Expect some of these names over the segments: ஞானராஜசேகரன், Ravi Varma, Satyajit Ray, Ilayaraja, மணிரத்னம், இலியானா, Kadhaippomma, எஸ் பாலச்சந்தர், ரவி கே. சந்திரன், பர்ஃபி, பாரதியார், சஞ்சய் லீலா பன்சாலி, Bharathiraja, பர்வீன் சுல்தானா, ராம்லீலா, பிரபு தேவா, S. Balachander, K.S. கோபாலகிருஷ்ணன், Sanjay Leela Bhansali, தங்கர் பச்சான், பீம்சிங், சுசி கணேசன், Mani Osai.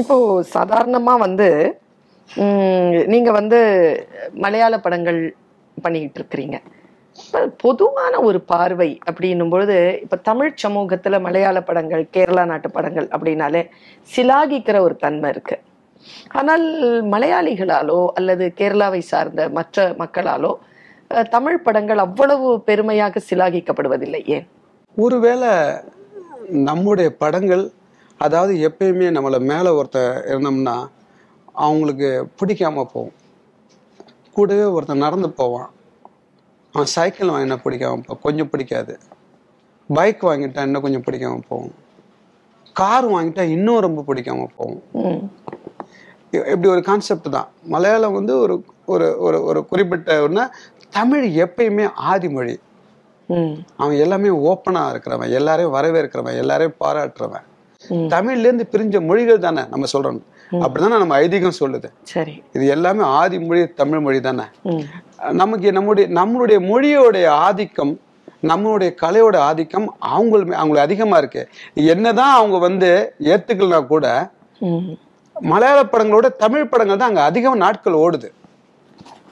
இப்போ சாதாரணமாக வந்து நீங்கள் வந்து மலையாள படங்கள் பண்ணிக்கிட்டு இருக்கிறீங்க. இப்போ பொதுவான ஒரு பார்வை அப்படின்னும் பொழுது இப்போ தமிழ் சமூகத்தில் மலையாள படங்கள், கேரளா நாட்டு படங்கள் அப்படின்னாலே சிலாகிக்கிற ஒரு தன்மை இருக்குது. ஆனால் மலையாளிகளாலோ அல்லது கேரளாவை சார்ந்த மற்ற மக்களாலோ தமிழ் படங்கள் அவ்வளவு பெருமையாக சிலாகிக்கப்படுவதில்லை. ஏன்? ஒருவேளை நம்முடைய படங்கள், அதாவது எப்பயுமே நம்மளை மேலே ஒருத்தர் இருந்தோம்னா அவங்களுக்கு பிடிக்காமல் போகும். கூடவே ஒருத்தர் நடந்து போவான், அவன் சைக்கிள் வாங்கினா பிடிக்காம கொஞ்சம் பிடிக்காது, பைக் வாங்கிட்டா இன்னும் கொஞ்சம் பிடிக்காம போவோம், கார் வாங்கிட்டா இன்னும் ரொம்ப பிடிக்காம போவோம். இப்படி ஒரு கான்செப்ட் தான் மலையாளம் வந்து ஒரு ஒரு ஒரு குறிப்பிட்டனா. தமிழ் எப்பயுமே ஆதிமொழி, அவன் எல்லாமே ஓப்பனா இருக்கிறவன், எல்லாரையும் வரவேற்கிறவன், எல்லாரையும் பாராட்டுறவன். தமிழ்ல இருந்து பிரிஞ்ச மொழிகள் தானே நம்ம சொல்றோம், அப்படிதானே நம்ம ஐதீகம் சொல்லுது. இது எல்லாமே ஆதி மொழி தமிழ் மொழி தானே. நமக்கு நம்மளுடைய மொழியோடைய ஆதிக்கம், நம்மளுடைய கலையோட ஆதிக்கம் அவங்களுக்கு அதிகமா இருக்கு. என்னதான் அவங்க வந்து ஏத்துக்கலனா கூட மலையாள படங்களோட தமிழ் படங்கள் தான் அங்க அதிகம் நாட்கள் ஓடுது,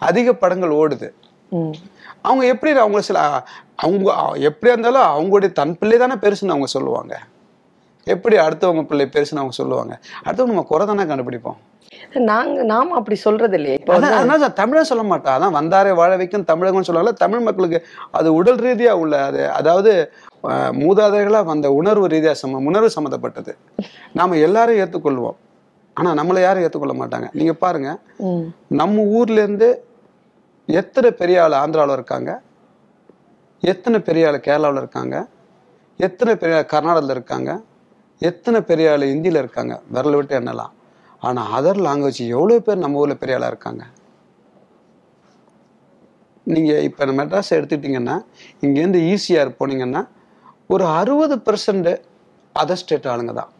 அதிக படங்கள் ஓடுது. அவங்க எப்படி அவங்க அவங்க எப்படியா இருந்தாலும் அவங்களுடைய தன் பிள்ளை தானே பெருசுன்னு அவங்க சொல்லுவாங்க. எப்படி அடுத்தவங்க பிள்ளை பெருசுன்னு அவங்க சொல்லுவாங்க? அடுத்தவங்க நம்ம குறை தானே கண்டுபிடிப்போம். நாம அப்படி சொல்றது இல்லையே. அதனால தமிழ சொல்ல மாட்டோம். அதான் வந்தாரே வாழ வைக்கும் தமிழகம் சொல்லுவாங்க. தமிழ் மக்களுக்கு அது உடல் ரீதியா உள்ள, அது அதாவது மூதாதைகளா வந்த உணர்வு ரீதியா உணர்வு சம்மந்தப்பட்டது. நாம எல்லாரும் ஏற்றுக்கொள்வோம், ஆனா நம்மள யாரும் ஏற்றுக்கொள்ள மாட்டாங்க. நீங்க பாருங்க, நம்ம ஊர்ல இருந்து எத்தனை பெரிய ஆள் ஆந்திராவில் இருக்காங்க, எத்தனை பெரிய ஆள் கேரளாவில் இருக்காங்க, எத்தனை பெரிய ஆள் கர்நாடகத்தில் இருக்காங்க, எத்தனை பெரிய ஆள் இந்தியில இருக்காங்க, விரல விட்டு எண்ணலாம். ஆனா அதர் லாங்குவேஜ் எவ்வளவு பேர் நம்ம ஊர்ல பெரிய ஆளா இருக்காங்க. நீங்க இப்ப மெட்ராஸ் எடுத்துக்கிட்டீங்கன்னா, இங்க இருந்து ஈஸியா போனீங்கன்னா ஒரு 60% அதர் ஸ்டேட் ஆளுங்க தான்.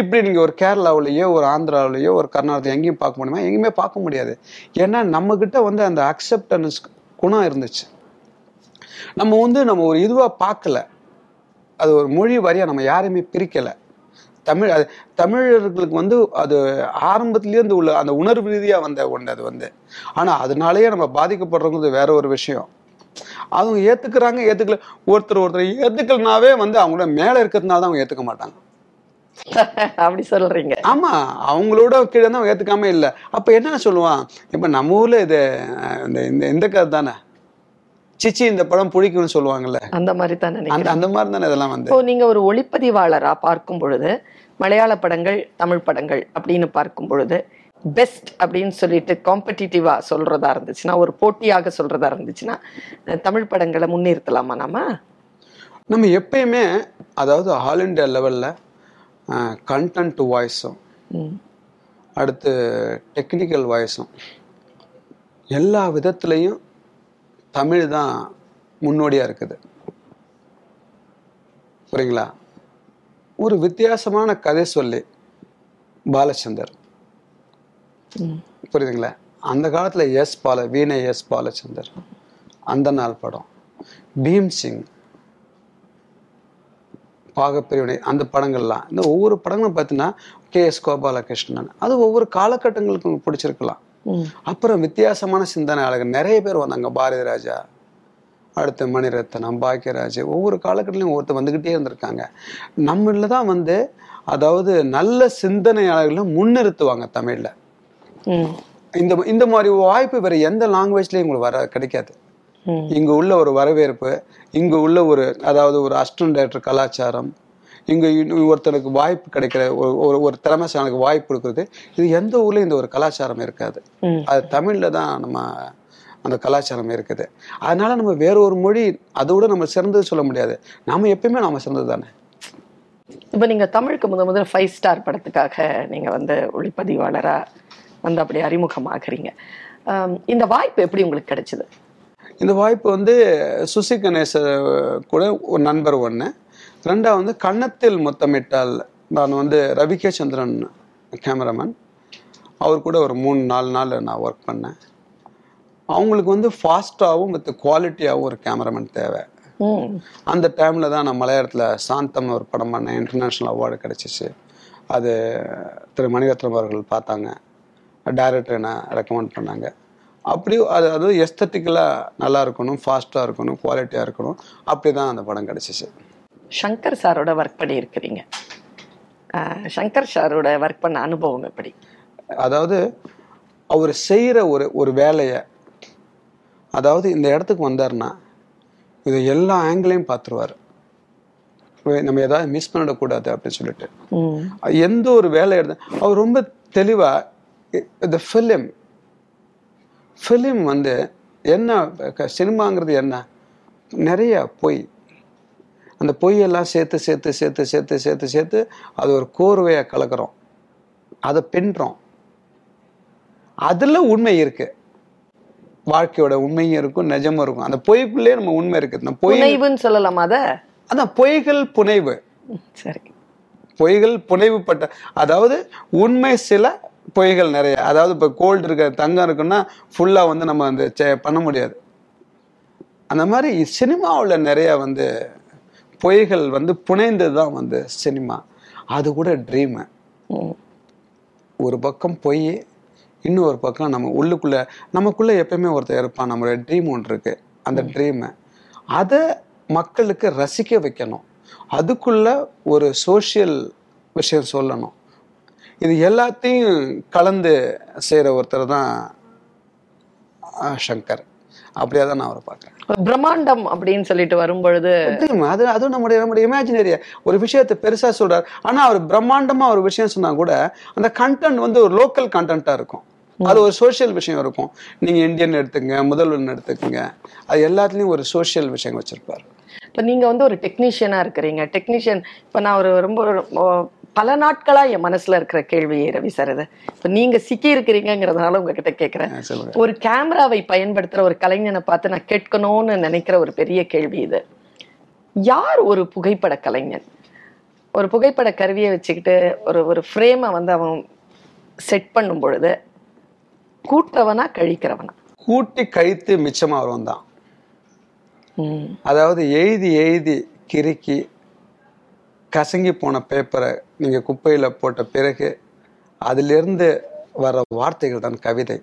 இப்படி நீங்க ஒரு கேரளாவிலேயோ ஒரு ஆந்திராவிலேயோ ஒரு கர்நாடகா எங்கேயும் பார்க்க முடியுமா? எங்கேயுமே பார்க்க முடியாது. ஏன்னா நம்ம கிட்ட வந்து அந்த அக்செப்டன்ஸ் குணம் இருந்துச்சு. நம்ம வந்து நம்ம ஒரு இதுவா பார்க்கல, அது ஒரு மொழி வாரியா நம்ம யாரையுமே பிரிக்கல. தமிழர்களுக்கு வந்து அது ஆரம்பத்திலேருந்து உள்ள அந்த உணர்வு ரீதியா வந்த ஒன்று அது வந்து. ஆனா அதனாலயே நம்ம பாதிக்கப்படுறவங்க வேற ஒரு விஷயம். அவங்க ஏத்துக்கிறாங்க, ஏத்துக்கல, ஒருத்தர் ஏத்துக்கலனாவே வந்து அவங்களோட மேல இருக்கிறதுனால தான் அவங்க ஏத்துக்க மாட்டாங்க. அப்படி சொல்றீங்க? ஆமா, அவங்களோட கீழே தான் அவங்க ஏத்துக்காம இல்லை. அப்ப என்ன சொல்லுவான், இப்ப நம்ம ஊர்ல இது இந்த கதை தானே, சிச்சி இந்த படம் பிடிக்கும்னு சொல்லுவாங்கல்ல, அந்த மாதிரி தானே. இதெல்லாம் வந்து நீங்க ஒரு ஒளிப்பதிவாளரா பார்க்கும் பொழுது மலையாள படங்கள் தமிழ் படங்கள் அப்படின்னு பார்க்கும் பொழுது பெஸ்ட் அப்படின்னு சொல்லிட்டு காம்படிட்டிவா சொல்றதா இருந்துச்சுன்னா, ஒரு போட்டியாக சொல்றதா இருந்துச்சுன்னா, தமிழ் படங்களை முன்னிறுத்தலாமா? நம்ம எப்பயுமே, அதாவது ஆல் இண்டியா லெவல்ல கண்டென்ட் வாய்ஸும் அடுத்து டெக்னிக்கல் வாய்ஸும் எல்லா விதத்துலையும் தமிழ் தான் முன்னோடியாக இருக்குது. புரியுங்களா? ஒரு வித்தியாசமான கதை சொல்லி பாலச்சந்தர், புரியுதுங்களா? அந்த காலத்தில் எஸ் பாலச்சந்தர், அந்த நாள் படம், பீம்சிங், பாகப்பிரிவினை, அந்த படங்கள்லாம். இந்த ஒவ்வொரு படங்களும் பார்த்தீங்கன்னா K.S. கோபாலகிருஷ்ணன், அது ஒவ்வொரு காலகட்டங்களுக்கும் பிடிச்சிருக்கலாம். அப்புறம் வித்தியாசமான சிந்தனையாளர்கள் நிறைய பேர் வந்தாங்க. பாரதிராஜா, அடுத்து மணிரத்னம், பாக்யராஜ், ஒவ்வொரு காலகட்டத்திலையும் ஒருத்தர் வந்துகிட்டே இருந்திருக்காங்க. நம்மள தான் வந்து, அதாவது நல்ல சிந்தனையாளர்களும் முன்னிறுத்துவாங்க தமிழ்ல. இந்த மாதிரி வாய்ப்பு வேற எந்த லாங்குவேஜ்லயும் உங்களுக்கு கிடைக்காது. இங்க உள்ள ஒரு வரவேற்பு, இங்க உள்ள ஒரு, அதாவது ஒரு அசிஸ்டன்ட் டைரக்டர் கலாச்சாரம், இங்கே ஒருத்தனுக்கு வாய்ப்பு கிடைக்கிற, ஒரு திறமைசானுக்கு வாய்ப்பு கொடுக்குறது, இது எந்த ஊர்லேயும் இந்த ஒரு கலாச்சாரம் இருக்காது. அது தமிழில் தான் நம்ம அந்த கலாச்சாரம் இருக்குது. அதனால நம்ம வேற ஒரு மொழி அதோட நம்ம சிறந்தது சொல்ல முடியாது. நம்ம எப்பயுமே நாம் சிறந்தது தானே. இப்போ நீங்கள் தமிழுக்கு முதல்ல 5 ஸ்டார் படத்துக்காக நீங்கள் வந்து ஒளிப்பதிவாளராக வந்து அப்படி அறிமுகமாகறீங்க. இந்த வாய்ப்பு எப்படி உங்களுக்கு கிடைச்சிது? இந்த வாய்ப்பு வந்து சுசி கணேசன் கூட ஒரு நண்பர் ஒன்று, ரெண்டாவது வந்து கன்னத்தில் முத்தமிட்டால் நான் வந்து ரவி கே. சந்திரன் கேமராமேன், அவர் கூட ஒரு 3-4 நாள் நான் ஒர்க் பண்ணேன். அவங்களுக்கு வந்து ஃபாஸ்ட்டாகவும் வித் குவாலிட்டியாகவும் ஒரு கேமராமேன் தேவை. அந்த டைமில் தான் நான் மலையாளத்தில் சாந்தம் ஒரு படம் பண்ணேன், இன்டர்நேஷ்னல் அவார்டு கிடச்சிச்சு. அது திரு மணிரத்னம் அவர்கள் பார்த்தாங்க, டைரக்டர் என்ன ரெக்கமெண்ட் பண்ணாங்க. அப்படி அது அதுவும் எஸ்தட்டிக்கலாக நல்லா இருக்கணும், ஃபாஸ்ட்டாக இருக்கணும், குவாலிட்டியாக இருக்கணும். அப்படி தான் அந்த படம் கிடச்சிச்சு. சங்கர் சாரோட ஒர்க் பண்ணியிருக்கிறீங்க, சங்கர் சாரோட ஒர்க் பண்ண அனுபவம் எப்படி? அதாவது அவர் செய்கிற ஒரு வேலையை, அதாவது இந்த இடத்துக்கு வந்தார்னா இது எல்லா ஆங்கிளையும் பார்த்துருவார், நம்ம எதாவது மிஸ் பண்ணிடக்கூடாது அப்படின்னு சொல்லிட்டு எந்த ஒரு வேலை எடுத்து அவர் ரொம்ப தெளிவாக. இந்த ஃபிலிம் வந்து என்ன, சினிமாங்கிறது என்ன, நிறைய பொய். அந்த பொய்யெல்லாம் சேர்த்து சேர்த்து சேர்த்து சேர்த்து சேர்த்து சேர்த்து அது ஒரு கோர்வையாக கலக்கிறோம், அதை பின்றோம். அதில் உண்மை இருக்குது, வாழ்க்கையோட உண்மையும் இருக்கும், நிஜமும் இருக்கும். அந்த பொய்க்குள்ளே நம்ம உண்மை இருக்குது. நம்ம பொய்வுன்னு சொல்லலாம் அதை. அதான் பொய்கள் புனைவு. சரி, பொய்கள் புனைவுப்பட்ட, அதாவது உண்மை சில, பொய்கள் நிறைய. அதாவது இப்போ கோல்டு இருக்க, தங்கம் இருக்குன்னா ஃபுல்லாக வந்து நம்ம அந்த பண்ண முடியாது. அந்த மாதிரி சினிமாவில் நிறையா வந்து பொய்கள் வந்து புனைந்தது தான் வந்து சினிமா. அது கூட ட்ரீமு. ஒரு பக்கம் பொய், இன்னொரு பக்கம் நம்ம நமக்குள்ளே எப்பயுமே ஒருத்தர் இருப்பான், நம்மளோட ட்ரீம் ஒன்று இருக்குது. அந்த ட்ரீமை அதை மக்களுக்கு ரசிக்க வைக்கணும், அதுக்குள்ளே ஒரு சோஷியல் விஷயம் சொல்லணும். இது எல்லாத்தையும் கலந்து செய்கிற ஒருத்தர் தான் சங்கர். அப்படியே தான் நான் அவரை பார்க்குறேன். பிரம்மாண்டம் அப்படின்னு சொல்லிட்டு வரும்பொழுது அது அதுவும் நம்முடைய இமேஜினரிய ஒரு விஷயத்தை பெருசாக சொல்கிறார். ஆனால் அவர் பிரம்மாண்டமாக ஒரு விஷயம் சொன்னால் கூட அந்த கண்டென்ட் வந்து ஒரு லோக்கல் கண்டென்ட்டாக இருக்கும், அது ஒரு சோஷியல் விஷயம் இருக்கும். நீங்கள் இந்தியன் எடுத்துக்கங்க, முதல்வன் எடுத்துக்கங்க, அது எல்லாத்துலேயும் ஒரு சோஷியல் விஷயம் வச்சுருப்பார். இப்போ நீங்கள் வந்து ஒரு டெக்னீஷியனாக இருக்கிறீங்க. டெக்னீஷியன் இப்போ நான் ஒரு ரொம்ப பல நாட்களாக என் மனசில் இருக்கிற கேள்வியை ரவி சார், இது இப்போ நீங்கள் சிக்கி இருக்கிறீங்கிறதுனால உங்ககிட்ட கேட்குறேன். ஒரு கேமராவை பயன்படுத்துகிற ஒரு கலைஞனை பார்த்து நான் கேட்கணும்னு நினைக்கிற ஒரு பெரிய கேள்வி இது. யார் ஒரு புகைப்பட கலைஞன் ஒரு புகைப்பட கருவியை வச்சுக்கிட்டு ஒரு ஃப்ரேமை வந்து அவன் செட் பண்ணும் பொழுது கூட்டுறவனா கழிக்கிறவனா? கூட்டி கழித்து மிச்சமாகறவன் தான். அதாவது எழுதி கிறுக்கி கசங்கி போன பேப்பரை நீங்கள் குப்பையில் போட்ட பிறகு அதிலிருந்து வர வார்த்தைகள் தான் கவிதை.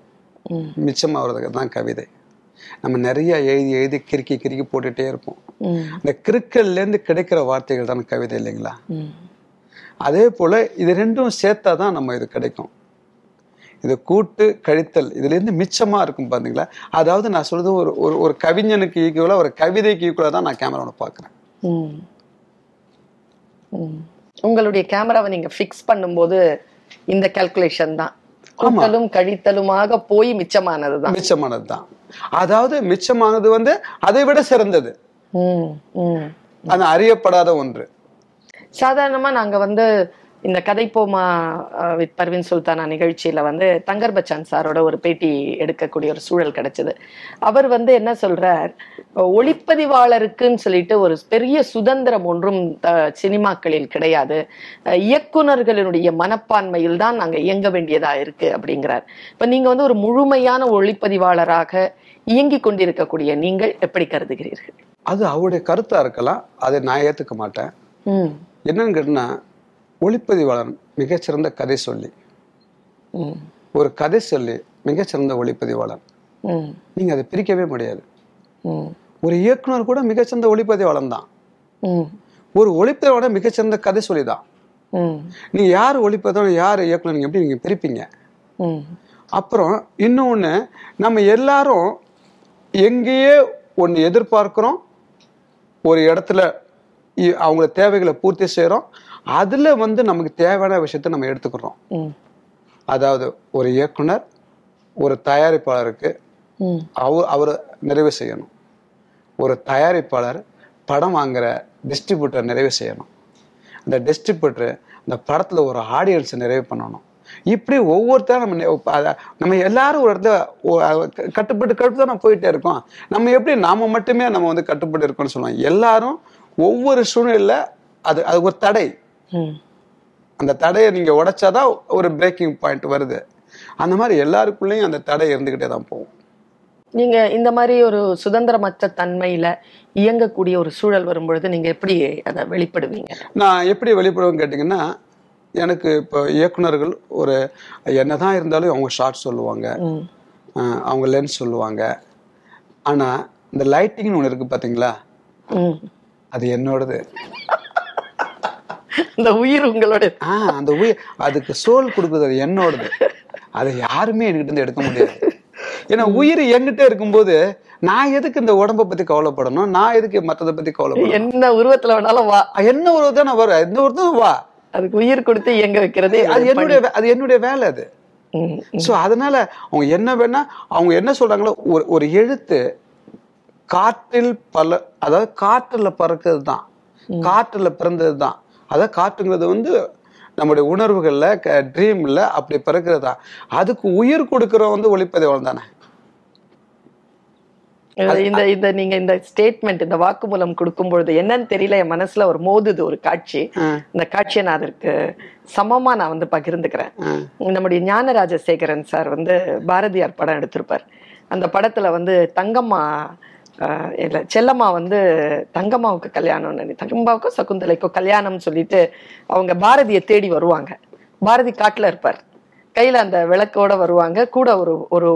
மிச்சமாகிறதுக்கு தான் கவிதை. நம்ம நிறைய எழுதி கிறுக்கி போட்டுகிட்டே இருப்போம். அந்த கிறுக்கல்லேருந்து கிடைக்கிற வார்த்தைகள் தான் கவிதை, இல்லைங்களா? அதே போல் இது ரெண்டும் சேர்த்தா தான் நம்ம இது கிடைக்கும். இது கூட்டு கழித்தல், இதுலேருந்து மிச்சமாக இருக்கும் பார்த்தீங்களா. அதாவது நான் சொல்கிறது ஒரு கவிஞனுக்கு ஈக்குவலாக, ஒரு கவிதைக்கு ஈக்குவலாக தான் நான் கேமராவை பார்க்குறேன். உங்களுடைய கேமராவை நீங்க ஃபிக்ஸ் பண்ணும்போது இந்த கால்குலேஷன் தான், கூட்டலும் கழித்தலுமாக போய் மிச்சமானதுதான். மிச்சமானதுதான், அதாவது மிச்சமானது வந்து அதை விட சிறந்தது, அது அறியப்படாத ஒன்று. சாதாரணமா நாங்க வந்து இந்த கதை போமா வித் பர்வீன் சுல்தானா நிகழ்ச்சியில வந்து தங்கர் பச்சான் சாரோட ஒரு பேட்டி எடுக்கக்கூடிய ஒரு சூழல் கிடைச்சது. அவர் வந்து என்ன சொல்றார், ஒளிப்பதிவாளருக்குன்னு சொல்லிட்டு ஒரு பெரிய சுதந்திரம் ஒன்றும் சினிமாக்களில் கிடையாது, இயக்குநர்களினுடைய மனப்பான்மையில் தான் நாங்கள் இயங்க வேண்டியதா இருக்கு அப்படிங்கிறார். இப்போ நீங்க வந்து ஒரு முழுமையான ஒளிப்பதிவாளராக இயங்கி கொண்டிருக்கக்கூடிய நீங்கள் எப்படி கருதுகிறீர்கள்? அது அவருடைய கருத்தா இருக்கலாம், அதை நான் ஏத்துக்க மாட்டேன். என்னன்னு கேட்டா, ஒளிப்பதிவாளன் மிகச்சிறந்த கதை சொல்லி, ஒரு கதை சொல்லி மிகச்சிறந்த ஒளிப்பதிவாளன், நீங்க அதை பிரிக்கவே முடியாது. ஒரு இயக்குனர் கூட மிகச்சிறந்த ஒளிப்பதிவாளன் தான், ஒரு ஒளிப்பதிவாளன் மிகச்சிறந்த கதை சொல்லி தான். நீங்க யார் ஒளிப்பதிவாளன் யார் இயக்குனர் எப்படி நீங்க பிரிப்பீங்க? அப்புறம் இன்னொன்னு, நம்ம எல்லாரும் எங்கேயே ஒன்று எதிர்பார்க்கிறோம், ஒரு இடத்துல அவங்கள தேவைகளை பூர்த்தி செய்யறோம், அதில் வந்து நமக்கு தேவையான விஷயத்த நம்ம எடுத்துக்கிறோம். அதாவது ஒரு இயக்குனர் ஒரு தயாரிப்பாளருக்கு அவர் நிறைவு செய்யணும், ஒரு தயாரிப்பாளர் படம் வாங்குற டிஸ்ட்ரிபியூட்டரை நிறைவு செய்யணும், அந்த டிஸ்ட்ரிபியூட்டர் அந்த படத்தில் ஒரு ஆடியன்ஸை நிறைவு பண்ணணும். இப்படி ஒவ்வொருத்தரும் நம்ம எல்லாரும் ஒரு இடத்துல கட்டுப்பட்டு தான் போயிட்டே இருக்கோம். நம்ம எப்படி நாம் மட்டுமே நம்ம வந்து கட்டுப்பட்டு இருக்கோம்னு சொல்லுவோம். எல்லாரும் ஒவ்வொரு சூழ்நிலையில் அது ஒரு தடை, அந்த தடையை நீங்க உடைச்சாதான் ஒரு பிரேக்கிங் பாயிண்ட் வருது. அந்த மாதிரி எல்லாருக்குள்ளேயும் அந்த தடை இருந்துகிட்டே தான் போகும். நீங்க இந்த மாதிரி ஒரு சுதந்திரமற்ற தன்மையில இயங்கக்கூடிய ஒரு சூழல் வரும்பொழுது நீங்க எப்படி அதை வெளிப்படுவீங்க? நான் எப்படி வெளிப்படுவேன்னு கேட்டீங்கன்னா, எனக்கு இப்போ இயக்குனர்கள் ஒரு என்னதான் இருந்தாலும் அவங்க ஷார்ட் சொல்லுவாங்க, அவங்க லென்ஸ் சொல்லுவாங்க. ஆனால் இந்த லைட்டிங்னு ஒன்று இருக்குது பார்த்தீங்களா, அது என்னோடது. அந்த உயிர் உங்களோட அந்த உயிர் அதுக்கு சோல் கொடுக்குறது, அது என்னோடது. அதை யாருமே என்கிட்ட இருந்து எடுக்க முடியாது. ஏன்னா உயிர் என்கிட்ட இருக்கும்போது நான் எதுக்கு இந்த உடம்பை பற்றி கவலைப்படணும், நான் எதுக்கு மற்றதை பற்றி கவலைப்படணும். என்ன உருவத்தில் வேணாலும் வா, என்ன உருவத்தான் நான் வரும், எந்த உருவத்தும் வா, அதுக்கு உயிர் கொடுத்து எங்க வைக்கிறது அது என்னுடைய, அது என்னுடைய வேலை. அது ஸோ அதனால அவங்க என்ன வேணா, அவங்க என்ன சொல்றாங்களோ, ஒரு எழுத்து காற்றில் பல, அதாவது காற்றுல பறக்கிறது தான், காற்றுல பிறந்தது தான். அதாவது காற்றுங்கிறது வந்து நம்முடைய உணர்வுகள்ல ட்ரீம்ல அப்படி பிறக்கிறது தான். அதுக்கு உயிர் கொடுக்கறவன் வந்து ஒளிப்பதிவாளன் தானே. இந்த இந்த நீங்க இந்த ஸ்டேட்மெண்ட், இந்த வாக்குமூலம் கொடுக்கும் பொழுது என்னன்னு தெரியல, என் மனசுல ஒரு மோதுது ஒரு காட்சி. இந்த காட்சியை நான் அதற்கு சமமா நான் வந்து பகிர்ந்துக்கிறேன். நம்முடைய ஞானராஜசேகரன் சார் வந்து பாரதியார் படம் எடுத்திருப்பார். அந்த படத்துல வந்து தங்கம்மா இல்லை செல்லம்மா வந்து தங்கம்மாவுக்கு கல்யாணம்னு, தங்கம்மாவுக்கும் சகுந்தலைக்கும் கல்யாணம்னு சொல்லிட்டு அவங்க பாரதியை தேடி வருவாங்க. பாரதி காட்டில் இருப்பார், கையில் அந்த விளக்கோட வருவாங்க, கூட ஒரு ஒரு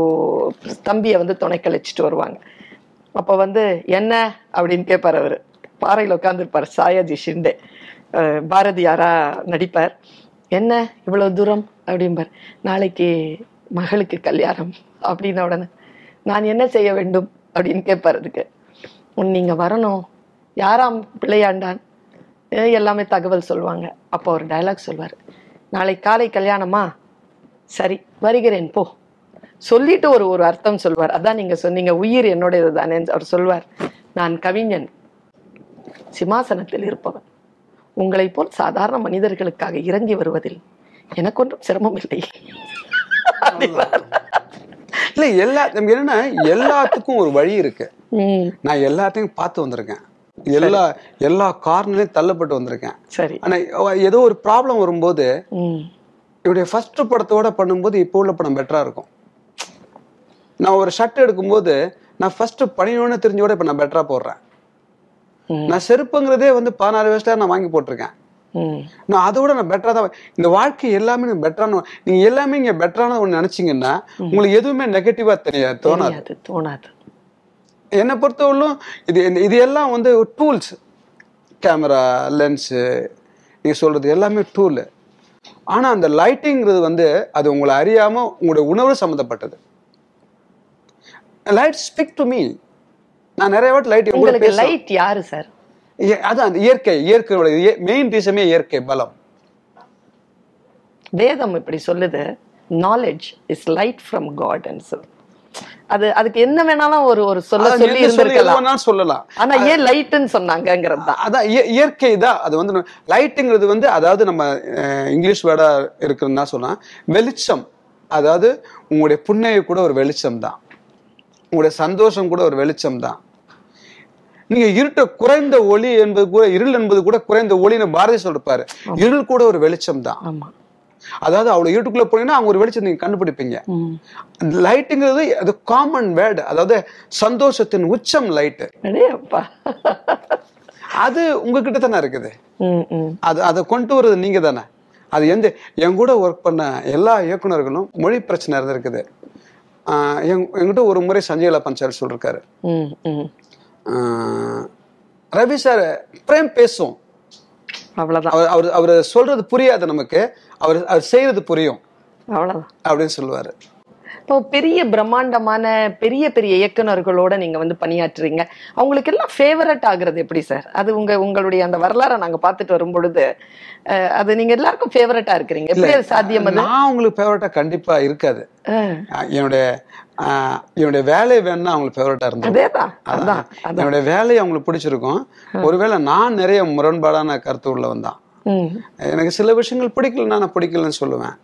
தம்பியை வந்து துணைக்கழிச்சிட்டு வருவாங்க. அப்போ வந்து என்ன அப்படின்னு கேட்பார். அவர் பாறையில் உட்காந்துருப்பார் சாயாஜி ஷிண்டே, பாரதியாரா நடிப்பார். என்ன இவ்வளோ தூரம் அப்படிம்பார். நாளைக்கு மகளுக்கு கல்யாணம் அப்படின்ன உடனே நான் என்ன செய்ய வேண்டும் அப்படின்னு கேட்பார். அதுக்கு உன் நீங்கள் வரணும், யாராம் பிள்ளையாண்டான் எல்லாமே தகவல் சொல்லுவாங்க. அப்போ ஒரு டைலாக் சொல்வார், நாளை காலை கல்யாணமா, சரி வருகிறேன் போ சொல்லிட்டு ஒரு ஒரு அர்த்தம் சொல்வார். அதான் நீங்கள் சொன்னீங்க உயிர் என்னுடையது தானே. அவர் சொல்வார், நான் கவிஞன், சிம்மாசனத்தில் இருப்பவன், உங்களை போல் சாதாரண மனிதர்களுக்காக இறங்கி வருவதில் எனக்கு ஒன்றும் சிரமம் இல்லை. இல்லை எல்லா நமக்கு என்னன்னா எல்லாத்துக்கும் ஒரு வழி இருக்கு. நான் எல்லாத்தையும் பார்த்து வந்திருக்கேன், எல்லா எல்லா காரணங்களையும் தள்ளப்பட்டு வந்திருக்கேன். சரி, ஆனால் ஏதோ ஒரு ப்ராப்ளம் வரும்போது என்னுடைய ஃபர்ஸ்ட் படத்தோட பண்ணும்போது இப்போ உள்ள படம் பெட்டரா இருக்கும். நான் ஒரு ஷர்ட் எடுக்கும்போது நான் ஃபர்ஸ்ட் பண்ணினோன்னு தெரிஞ்சோட இப்போ நான் பெட்டரா போடுறேன். நான் செருப்புங்கிறதே வந்து 16 வயசுல நான் வாங்கி போட்டிருக்கேன். நான் அதோட நான் பெட்டரா தான். இந்த வாழ்க்கை எல்லாமே நான் பெட்டரான, நீங்க எல்லாமே இங்க பெட்டரான ஒண்ணு நினைச்சீங்கன்னா உங்களுக்கு எதுவுமே நெகட்டிவா தெரியாது, தோணாது தோணாது. என்னை பொறுத்தவரையும் இது எல்லாம் வந்து டூல்ஸ், கேமரா லென்ஸு நீங்க சொல்றது எல்லாமே டூலு. ஆனா அந்த லைட்டிங்கிறது வந்து அது உங்களை அறியாம உங்களுடைய உணர்வு சம்மந்தப்பட்டது. Light speak to me. நான் நிறைய வாட்டி லைட் உங்களுக்கு லைட் யாரு சார்? அதான் இயற்கை, இயற்கையோட மெயின் ரீசனே இயற்கை பலம். வேதம் இப்படி சொல்லுது, knowledge is light from God and so. அது அதுக்கு என்ன வேணாலும் ஒரு ஒரு சொல்ல சொல்லி இருந்திருக்கலாம், சொல்லலாம். ஆனா ஏன் லைட்னு சொன்னாங்கங்கிறது தான். அதான் இயற்கை தான். அது வந்து லைட்ங்கிறது வந்து அதாவது நம்ம இங்கிலீஷ் வேர்டா இருக்குன்னா சொன்னா வெளிச்சம். அதாவது உங்களுடைய புன்னகை கூட ஒரு வெளிச்சம் தான், உங்களுடைய சந்தோஷம் கூட ஒரு வெளிச்சம் தான். நீங்க இருட்ட குறைந்த ஒளி என்பது கூட, இருள் என்பது கூட குறைந்த ஒளின்னு பாரதி சொல்லிருப்பாரு. இருள் கூட ஒரு வெளிச்சம் தான். அதாவது அவ்வளவு இருட்டுக்குள்ள போனீங்கன்னா அவங்க ஒரு வெளிச்சம் நீங்க கண்டுபிடிப்பீங்க. லைட்டுங்கிறது அது காமன் வேர்டு. அதாவது சந்தோஷத்தின் உச்சம் லைட்டு. அது உங்ககிட்ட தானே இருக்குது, அது அதை கொண்டு வர்றது நீங்க தானே. அது எந்த என் கூட ஒர்க் பண்ண எல்லா இயக்குனர்களும் மொழி பிரச்சனை இருக்குது. எங்கிட்ட ஒரு முறை சஞ்சய் லீலா பன்சாலி சொல்லிருக்காரு, ரவி சார் பிரேம் பேசும், அவ்வளவுதான். அவர் அவர் சொல்றது புரியாது நமக்கு, அவர் அவர் செய்யறது புரியும், அவ்வளவுதான் அப்படின்னு சொல்லுவாரு. இப்போ பெரிய பிரம்மாண்டமான பெரிய பெரிய இயக்குநர்களோட நீங்க வந்து பணியாற்றுறீங்க, அவங்களுக்கு எல்லாம் ஃபேவரட் ஆகுறது எப்படி சார்? அது உங்களுடைய அந்த வரலாறை நாங்க பார்த்துட்டு வரும் பொழுது அது நீங்க எல்லாருக்கும் ஃபேவரட்டா இருக்கிறீங்க, எப்படி அது சாத்தியம்? நான் உங்களுக்கு ஃபேவரட்டா கண்டிப்பா இருக்காது. என்னுடைய என்னுடைய வேலை வேணும்னா அவங்களுக்கு ஃபேவரட்டா இருந்தது. அதேதான், அதான் என்னுடைய வேலையை அவங்களுக்கு பிடிச்சிருக்கும். ஒருவேளை நான் நிறைய முரண்பாடான கருத்து உள்ளவன் தான். எனக்கு சில விஷயங்கள் பிடிக்கலன்னா நான் பிடிக்கலன்னு சொல்லுவேன்.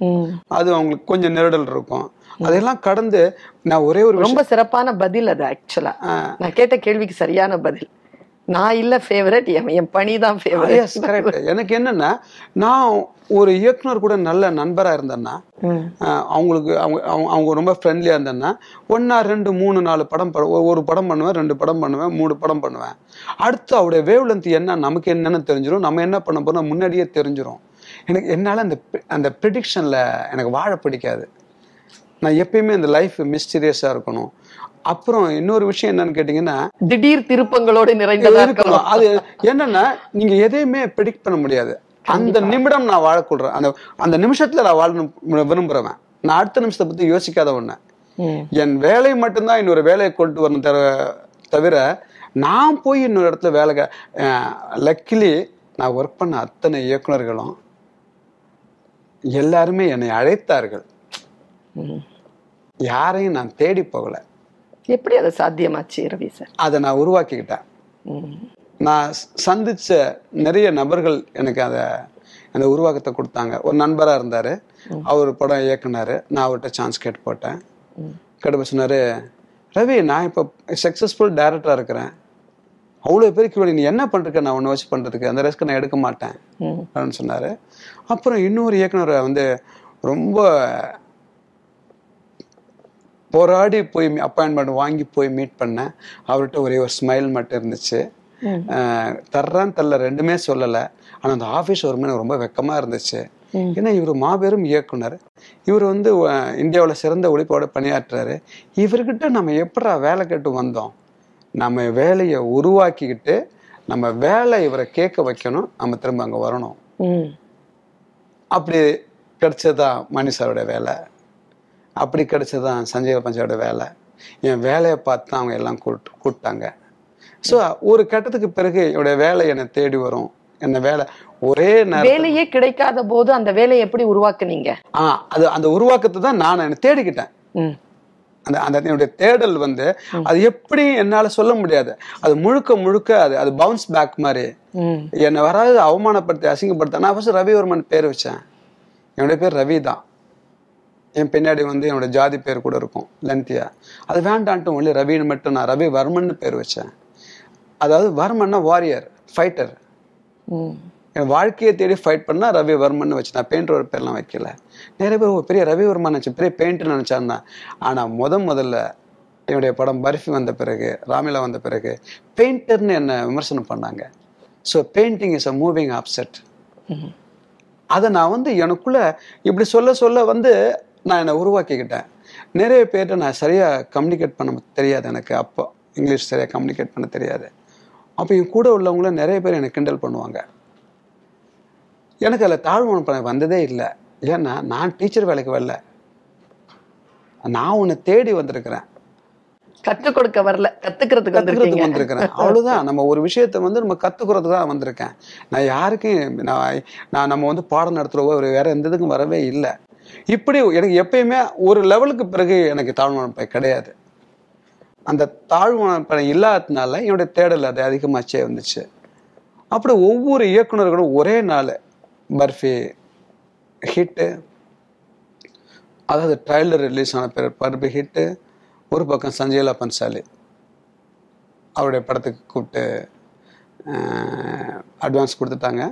அது அவங்களுக்கு கொஞ்சம் நெருடல் இருக்கும். அதெல்லாம் கடந்து நான் ஒரே ஒரு ரொம்ப சிறப்பான பதில். அது ஆக்சுவலா நான் கேட்ட கேள்விக்கு சரியான பதில். நான் இல்ல ஃபேவரட், என் பணி தான் ஃபேவரட். எனக்கு என்னன்னா, நான் ஒரு இயக்குனர் கூட நல்ல நண்பரா இருந்தேன்னா, அவங்களுக்கு அவங்க ரொம்ப ஃப்ரெண்ட்லியா இருந்தேன்னா, 1, 2, 3, 4 படம், ஒரு படம் பண்ணுவேன், 2 படம் பண்ணுவேன், 3 படம் பண்ணுவேன். அடுத்து அவருடைய வேவ் லென்த் என்ன, நமக்கு என்னன்னு தெரிஞ்சிடும். நம்ம என்ன பண்ண போறோம் முன்னாடியே தெரிஞ்சிடும். எனக்கு என்னால் அந்த ப்ரெடிக்ஷனில் எனக்கு வாழ பிடிக்காது. நான் எப்பயுமே அந்த லைஃப் மிஸ்டீரியஸாக இருக்கணும். அப்புறம் இன்னொரு விஷயம் என்னன்னு கேட்டிங்கன்னா, திடீர் திருப்பங்களோடு நிறைந்ததாக இருக்கணும். அது என்னன்னா, நீங்கள் எதையுமே ப்ரெடிக்ட் பண்ண முடியாது. அந்த நிமிடம் நான் வாழக்கூடுறேன், அந்த அந்த நிமிஷத்தில் நான் வாழணும் விரும்புகிறேன். நான் அடுத்த நிமிஷத்தை பற்றி யோசிக்காத ஒன்று. என் வேலை மட்டும்தான் இன்னொரு வேலையை கொண்டு வரணும் தவிர நான் போய் இன்னொரு இடத்துல வேலை. லக்கிலி நான் ஒர்க் பண்ண அத்தனை இயக்குநர்களும் எல்லாருமே என்னை அழைத்தார்கள். யாரையும் நான் தேடி போகல. எப்படி அது சாத்தியமாச்சு ரவி சார்? அதை நான் உருவாக்கிக்கிட்டேன். நான் சந்திச்ச நிறைய நபர்கள் எனக்கு அதை அந்த உருவாக்கத்தை கொடுத்தாங்க. ஒரு நண்பராக இருந்தார், அவர் படம் இயக்குனார். நான் அவர்கிட்ட சான்ஸ் கேட்டு போட்டேன். கடுப்ப சொன்னார், ரவி நான் இப்போ சக்ஸஸ்ஃபுல் டைரக்டராக இருக்கிறேன், அவ்வளோ பேருக்கு இவ்வளோ நீ என்ன பண்ணுறக்க, நான் ஒன்று வச்சு பண்ணுறதுக்கு அந்த ரிஸ்க்கு நான் எடுக்க மாட்டேன் அப்படின்னு சொன்னார். அப்புறம் இன்னொரு இயக்குனர் வந்து ரொம்ப போராடி போய் அப்பாயின்மெண்ட் வாங்கி போய் மீட் பண்ணேன். அவர்கிட்ட ஒரே ஒரு ஸ்மைல் மட்டும் இருந்துச்சு. தர்றான் தரல ரெண்டுமே சொல்லலை. ஆனால் அந்த ஆஃபீஸ் வரும்போது எனக்கு ரொம்ப வெக்கமாக இருந்துச்சு. ஏன்னா இவர் மாபெரும் இயக்குனர், இவர் வந்து இந்தியாவில் சிறந்த ஒளிப்போட பணியாற்றுறாரு, இவர்கிட்ட நம்ம எப்படா வேலை கேட்டு வந்தோம். நம்ம வேலையை உருவாக்கிக்கிட்டு நம்ம வேலை இவரை கேட்க வைக்கணும், நம்ம திரும்ப அங்கே வரணும். அப்படி கிடைச்சதான் மணி சாரோட வேலை, அப்படி கிடைச்சதான் சஞ்சய் பஞ்சாவோட வேலை. என் வேலையை பார்த்து தான் அவங்க எல்லாம் கூப்பிட்டாங்க. ஸோ ஒரு கட்டத்துக்கு பிறகு என்னுடைய வேலை என்னை தேடி வரும். என்ன வேலை ஒரே வேலையே கிடைக்காத போது அந்த வேலையை எப்படி உருவாக்குனீங்க? அது அந்த உருவாக்கத்தை தான் நான் தேடிக்கிட்டேன். அந்த அந்த என்னுடைய தேடல் வந்து அது எப்படி என்னால் சொல்ல முடியாது. அது முழுக்க முழுக்க அது அது பவுன்ஸ் பேக் மாதிரி. என்னை வராது அவமானப்படுத்தி அசிங்கப்படுத்த நான் ஃபர்ஸ்ட் ரவிவர்மன் பேர் வச்சேன். என்னுடைய பேர் ரவி தான். என் பின்னாடி வந்து என்னோடய ஜாதி பேர் கூட இருக்கும் லந்தியா. அது வேண்டான்ட்டு ஒன்லி ரவின்னு மட்டும் நான் ரவிவர்மன் பேர் வச்சேன். அதாவது வர்மன்னா வாரியர், ஃபைட்டர். என் வாழ்க்கையை தேடி ஃபைட் பண்ணால் ரவிவர்மன் வச்சு நான் பெயிண்டரோட பேர்லாம் வைக்கல. நிறைய பேர் பெரிய ரவிவர்மன் நினச்சி பெரிய பெயிண்டர்னு நினச்சாருந்தா. ஆனால் முதல்ல என்னுடைய படம் பர்ஃபி வந்த பிறகு, ராமிலா வந்த பிறகு பெயிண்டர்னு என்னை விமர்சனம் பண்ணாங்க. So painting is a moving offset. அதை நான் வந்து எனக்குள்ளே இப்படி சொல்ல சொல்ல வந்து நான் என்னை உருவாக்கிக்கிட்டேன். நிறைய பேர்கிட்ட நான் சரியாக கம்யூனிகேட் பண்ண தெரியாது எனக்கு. அப்போ இங்கிலீஷ் சரியாக கம்யூனிகேட் பண்ண தெரியாது. அப்போ என் கூட உள்ளவங்கள நிறைய பேர் எனக்கு கிண்டல் பண்ணுவாங்க. எனக்கு அதில் தாழ்வு பண்ண வந்ததே இல்லை. ஏன்னா நான் டீச்சர் வேலைக்கு வரல, நான் உன்னை தேடி வந்திருக்கிறேன். கற்றுக் கொடுக்க வரல, கற்றுக்கிறதுக்கு வந்திருக்கிறேன். அவ்வளோதான். நம்ம ஒரு விஷயத்தை வந்து நம்ம கற்றுக்கிறதுக்கு தான் வந்திருக்கேன். நான் யாருக்கும் நான் நம்ம வந்து பாடம் நடத்துகிறவோ ஒரு வேறு எந்த இதுக்கும் வரவே இல்லை. இப்படி எனக்கு எப்பயுமே ஒரு லெவலுக்கு பிறகு எனக்கு தாழ்வு கிடையாது. அந்த தாழ்வு இல்லாததுனால என்னுடைய தேடல் அது அதிகமாச்சே வந்துச்சு. அப்படி ஒவ்வொரு இயக்குநர்களும் ஒரே நாள் பர்ஃபி ஹிட்டு, அதாவது ட்ரைலர் ரிலீஸ் ஆன பிறகு பர்ஃபி ஹிட்டு, ஒரு பக்கம் சஞ்சய் லீலா பன்சாலி அவருடைய படத்துக்கு கூப்பிட்டு அட்வான்ஸ் கொடுத்துட்டாங்க.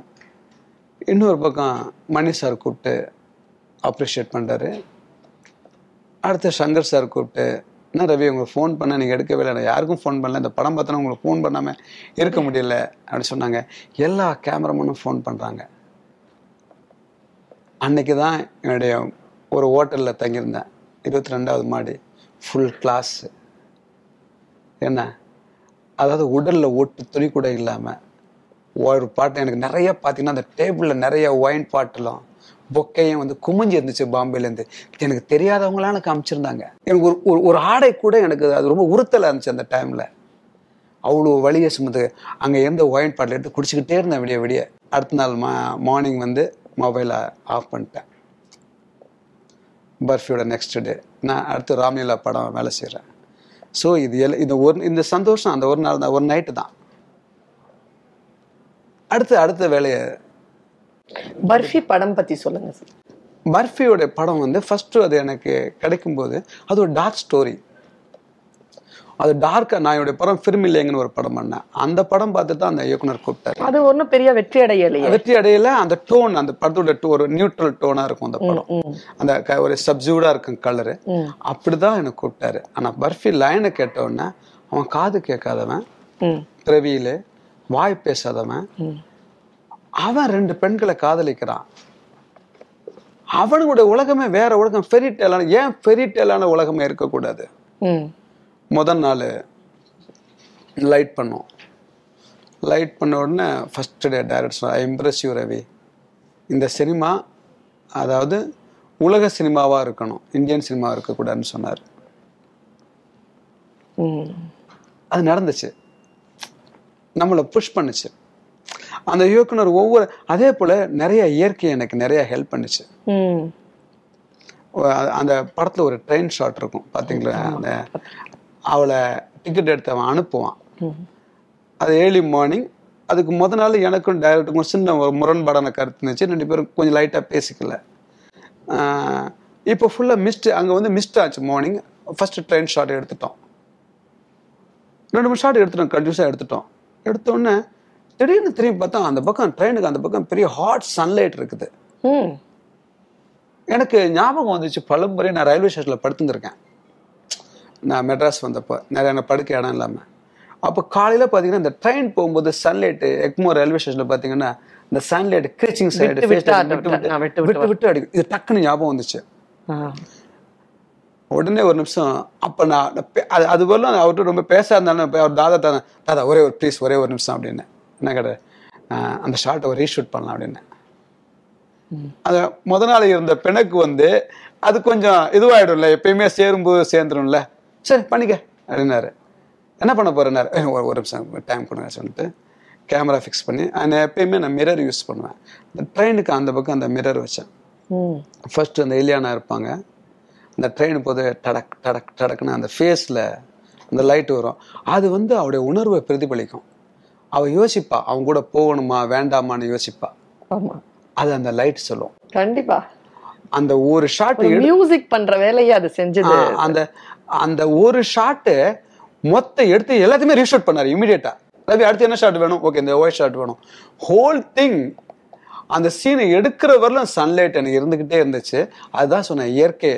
இன்னொரு பக்கம் மணி சார் கூப்பிட்டு அப்ரிஷியேட் பண்ணுறாரு. அடுத்து சங்கர் சார் கூப்பிட்டு, என்ன ரவி உங்களுக்கு ஃபோன் பண்ண நீங்கள் எடுக்கவே இல்லை, நான் யாருக்கும் ஃபோன் பண்ணல, இந்த படம் பார்த்தோன்னா உங்களுக்கு ஃபோன் பண்ணாமல் இருக்க முடியல அப்படின்னு சொன்னாங்க. எல்லா கேமராமேனும் ஃபோன் பண்ணுறாங்க. அன்றைக்கி தான் என்னுடைய ஒரு ஹோட்டலில் தங்கியிருந்தேன், 22வது மாடி, ஃபுல் கிளாஸு. என்ன அதாவது உடலில் ஒட்டு துணி கூட இல்லாமல் ஒரு பாட்டு எனக்கு நிறையா பார்த்தீங்கன்னா அந்த டேபிளில் நிறைய ஒயின் பாட்டிலும் பொக்கையும் வந்து குமிஞ்சு இருந்துச்சு பாம்பேலேருந்து. எனக்கு தெரியாதவங்களாம் எனக்கு அமைச்சிருந்தாங்க. எனக்கு ஒரு ஒரு ஆடை கூட எனக்கு அது ரொம்ப உறுத்தலாக இருந்துச்சு அந்த டைமில். அவ்வளோ வழியை சுமந்து அங்கே இருந்த ஒயின் பாட்டில் எடுத்து குடிச்சிக்கிட்டே இருந்தேன் விடிய விடிய. அடுத்த நாள் மார்னிங் வந்து மொபைலை ஆஃப் பண்ணிட்டேன். பர்ஃபியோட நெக்ஸ்ட் டே நான் அடுத்து ராம்லீலா படம் வேலை செய்கிறேன். ஸோ இது இந்த ஒரு இந்த சந்தோஷம் அந்த ஒரு நாள் தான், ஒரு நைட்டு தான். அடுத்த வேலையை பர்ஃபி படம் பற்றி சொல்லுங்க சார். பர்ஃபியோட படம் வந்து ஃபஸ்ட்டு அது எனக்கு கிடைக்கும்போது அது ஒரு டார்க் ஸ்டோரி. அது டார்க்காக நான் என்னுடைய படம் ஃபிர்மில்லைங்கன்னு ஒரு படம் பண்ணேன். அந்த படம் பார்த்துட்டு தான் அந்த இயக்குனர் கூப்பிட்டாரு. அது ஒன்றும் பெரிய வெற்றி அடையலை. அந்த டோன், அந்த படத்தோட ஒரு நியூட்ரல் டோனாக இருக்கும் அந்த படம், அந்த ஒரு சப்ஜூடாக இருக்கும் கலரு, அப்படி தான் எனக்கு கூப்பிட்டாரு. ஆனால் பர்ஃபி லைனை கேட்டவுடனே அவன் காது கேட்காதவன், பிறவியிலே வாய் பேசாதவன், அவன் 2 பெண்களை காதலிக்கிறான். அவனுடைய உலகமே வேற உலகம், ஃபெரிட்டேலான. ஏன் ஃபெரிட்டேலான உலகமே இருக்கக்கூடாது? முதல் நாள் லைட் பண்ணோம். லைட் பண்ண உடனே first day director I impress you Ravi. இந்த சினிமா அதாவது உலக சினிமாவாக இருக்கணும், இந்தியன் சினிமாவாக இருக்கக்கூடாதுன்னு சொன்னார். அது நடந்துச்சு, நம்மளை புஷ் பண்ணுச்சு அந்த இயக்குனர். ஒவ்வொரு அதே போல் நிறைய இயற்கை எனக்கு நிறையா ஹெல்ப் பண்ணுச்சு. அந்த படத்தில் ஒரு ட்ரெயின் ஷாட் இருக்கும் பார்த்தீங்களா, அந்த அவளை டிக்கெட் எடுத்தவன் அனுப்புவான். அது ஏர்லி மார்னிங். அதுக்கு முத நாள் எனக்கும் டைரக்டருக்கும் சின்ன ஒரு முரண்பாடான கருத்து இருந்துச்சு. ரெண்டு பேரும் கொஞ்சம் லைட்டாக பேசிக்கல. இப்போ ஃபுல்லாக மிஸ்டு, அங்கே வந்து மிஸ்ட் ஆச்சு. மார்னிங் ஃபஸ்ட்டு ட்ரெயின் ஷாட் எடுத்துட்டோம், ரெண்டு மூணு ஷாட் எடுத்துட்டோம், கண்டினியூஸாக எடுத்துட்டோம். எடுத்தோடனே திடீர்னு திரும்பி பார்த்தா அந்த பக்கம் ட்ரெயினுக்கு அந்த பக்கம் பெரிய ஹாட் சன்லைட் இருக்குது. எனக்கு ஞாபகம் வந்துச்சு, பலமுறை நான் ரயில்வே ஸ்டேஷனில் படுத்துருந்துருக்கேன். நான் மெட்ராஸ் வந்தப்போ நிறையா நான் படுக்க இடம் இல்லாமல். அப்போ காலையில் பார்த்தீங்கன்னா இந்த ட்ரெயின் போகும்போது சன்லைட்டு எக்மோர் ரயில்வே ஸ்டேஷனில் பார்த்தீங்கன்னா இந்த சன்லைட் கிரீச்சிங் சைடு விட்டு விட்டு அடிக்கும். இது டக்குன்னு ஞாபகம் வந்துச்சு. உடனே ஒரு நிமிஷம் அப்போ நான் அது அதுபோல அவர்கிட்ட ரொம்ப பேசாக இருந்தாலும் போய் அவர் தாதா தானே தாதா ஒரே ஒரு ப்ளீஸ் ஒரே ஒரு நிமிஷம் அப்படின்னு. என்ன கேட்டார், அந்த ஷார்ட்டை ஒரு ரீஷூட் பண்ணலாம் அப்படின்னு. அந்த முத நாள் இருந்த பிணக்கு வந்து அது கொஞ்சம் இதுவாகிடும்ல, எப்பயுமே சேரும்போது சேர்ந்துடும்ல, சரி பண்ணிக்க அப்படின்னாரு. என்ன பண்ண போறேன்னாரு, ஒரு நிமிஷம் டைம் கொடுங்க சொல்லிட்டு கேமரா ஃபிக்ஸ் பண்ணி. நான் எப்பயுமே நான் மிரர் யூஸ் பண்ணுவேன். இந்த ட்ரெயினுக்கு அந்த பக்கம் அந்த மிரர் வச்சேன். ஃபர்ஸ்ட் அந்த இலியானா இருப்பாங்க, அந்த ட்ரெயின் போது டடக் டடக் டடக்குன்னு அந்த ஃபேஸில் அந்த லைட் வரும். அது வந்து அவருடைய உணர்வை பிரதிபலிக்கும். அவள் யோசிப்பா, அவங்க கூட போகணுமா வேண்டாமான்னு யோசிப்பா. அது அந்த லைட் சொல்லும். கண்டிப்பா அந்த ஒரு ஷாட் மியூசிக் பண்ற வேலையை அது செஞ்சது. அந்த அந்த ஒரு ஷாட்டு மொத்த எடுத்து எல்லாத்தையுமே ரீஷூட் பண்ணாரு இமிடியேட்டா. ரவி அடுத்து என்ன ஷாட் வேணும், ஓகே இந்த ஒயிட் ஷாட் வேணும். ஹோல் திங் அந்த சீனை எடுக்கிற வரலாம் சன்லைட் எனக்கு இருந்துக்கிட்டே இருந்துச்சு. அதுதான் சொன்னேன், இயற்கை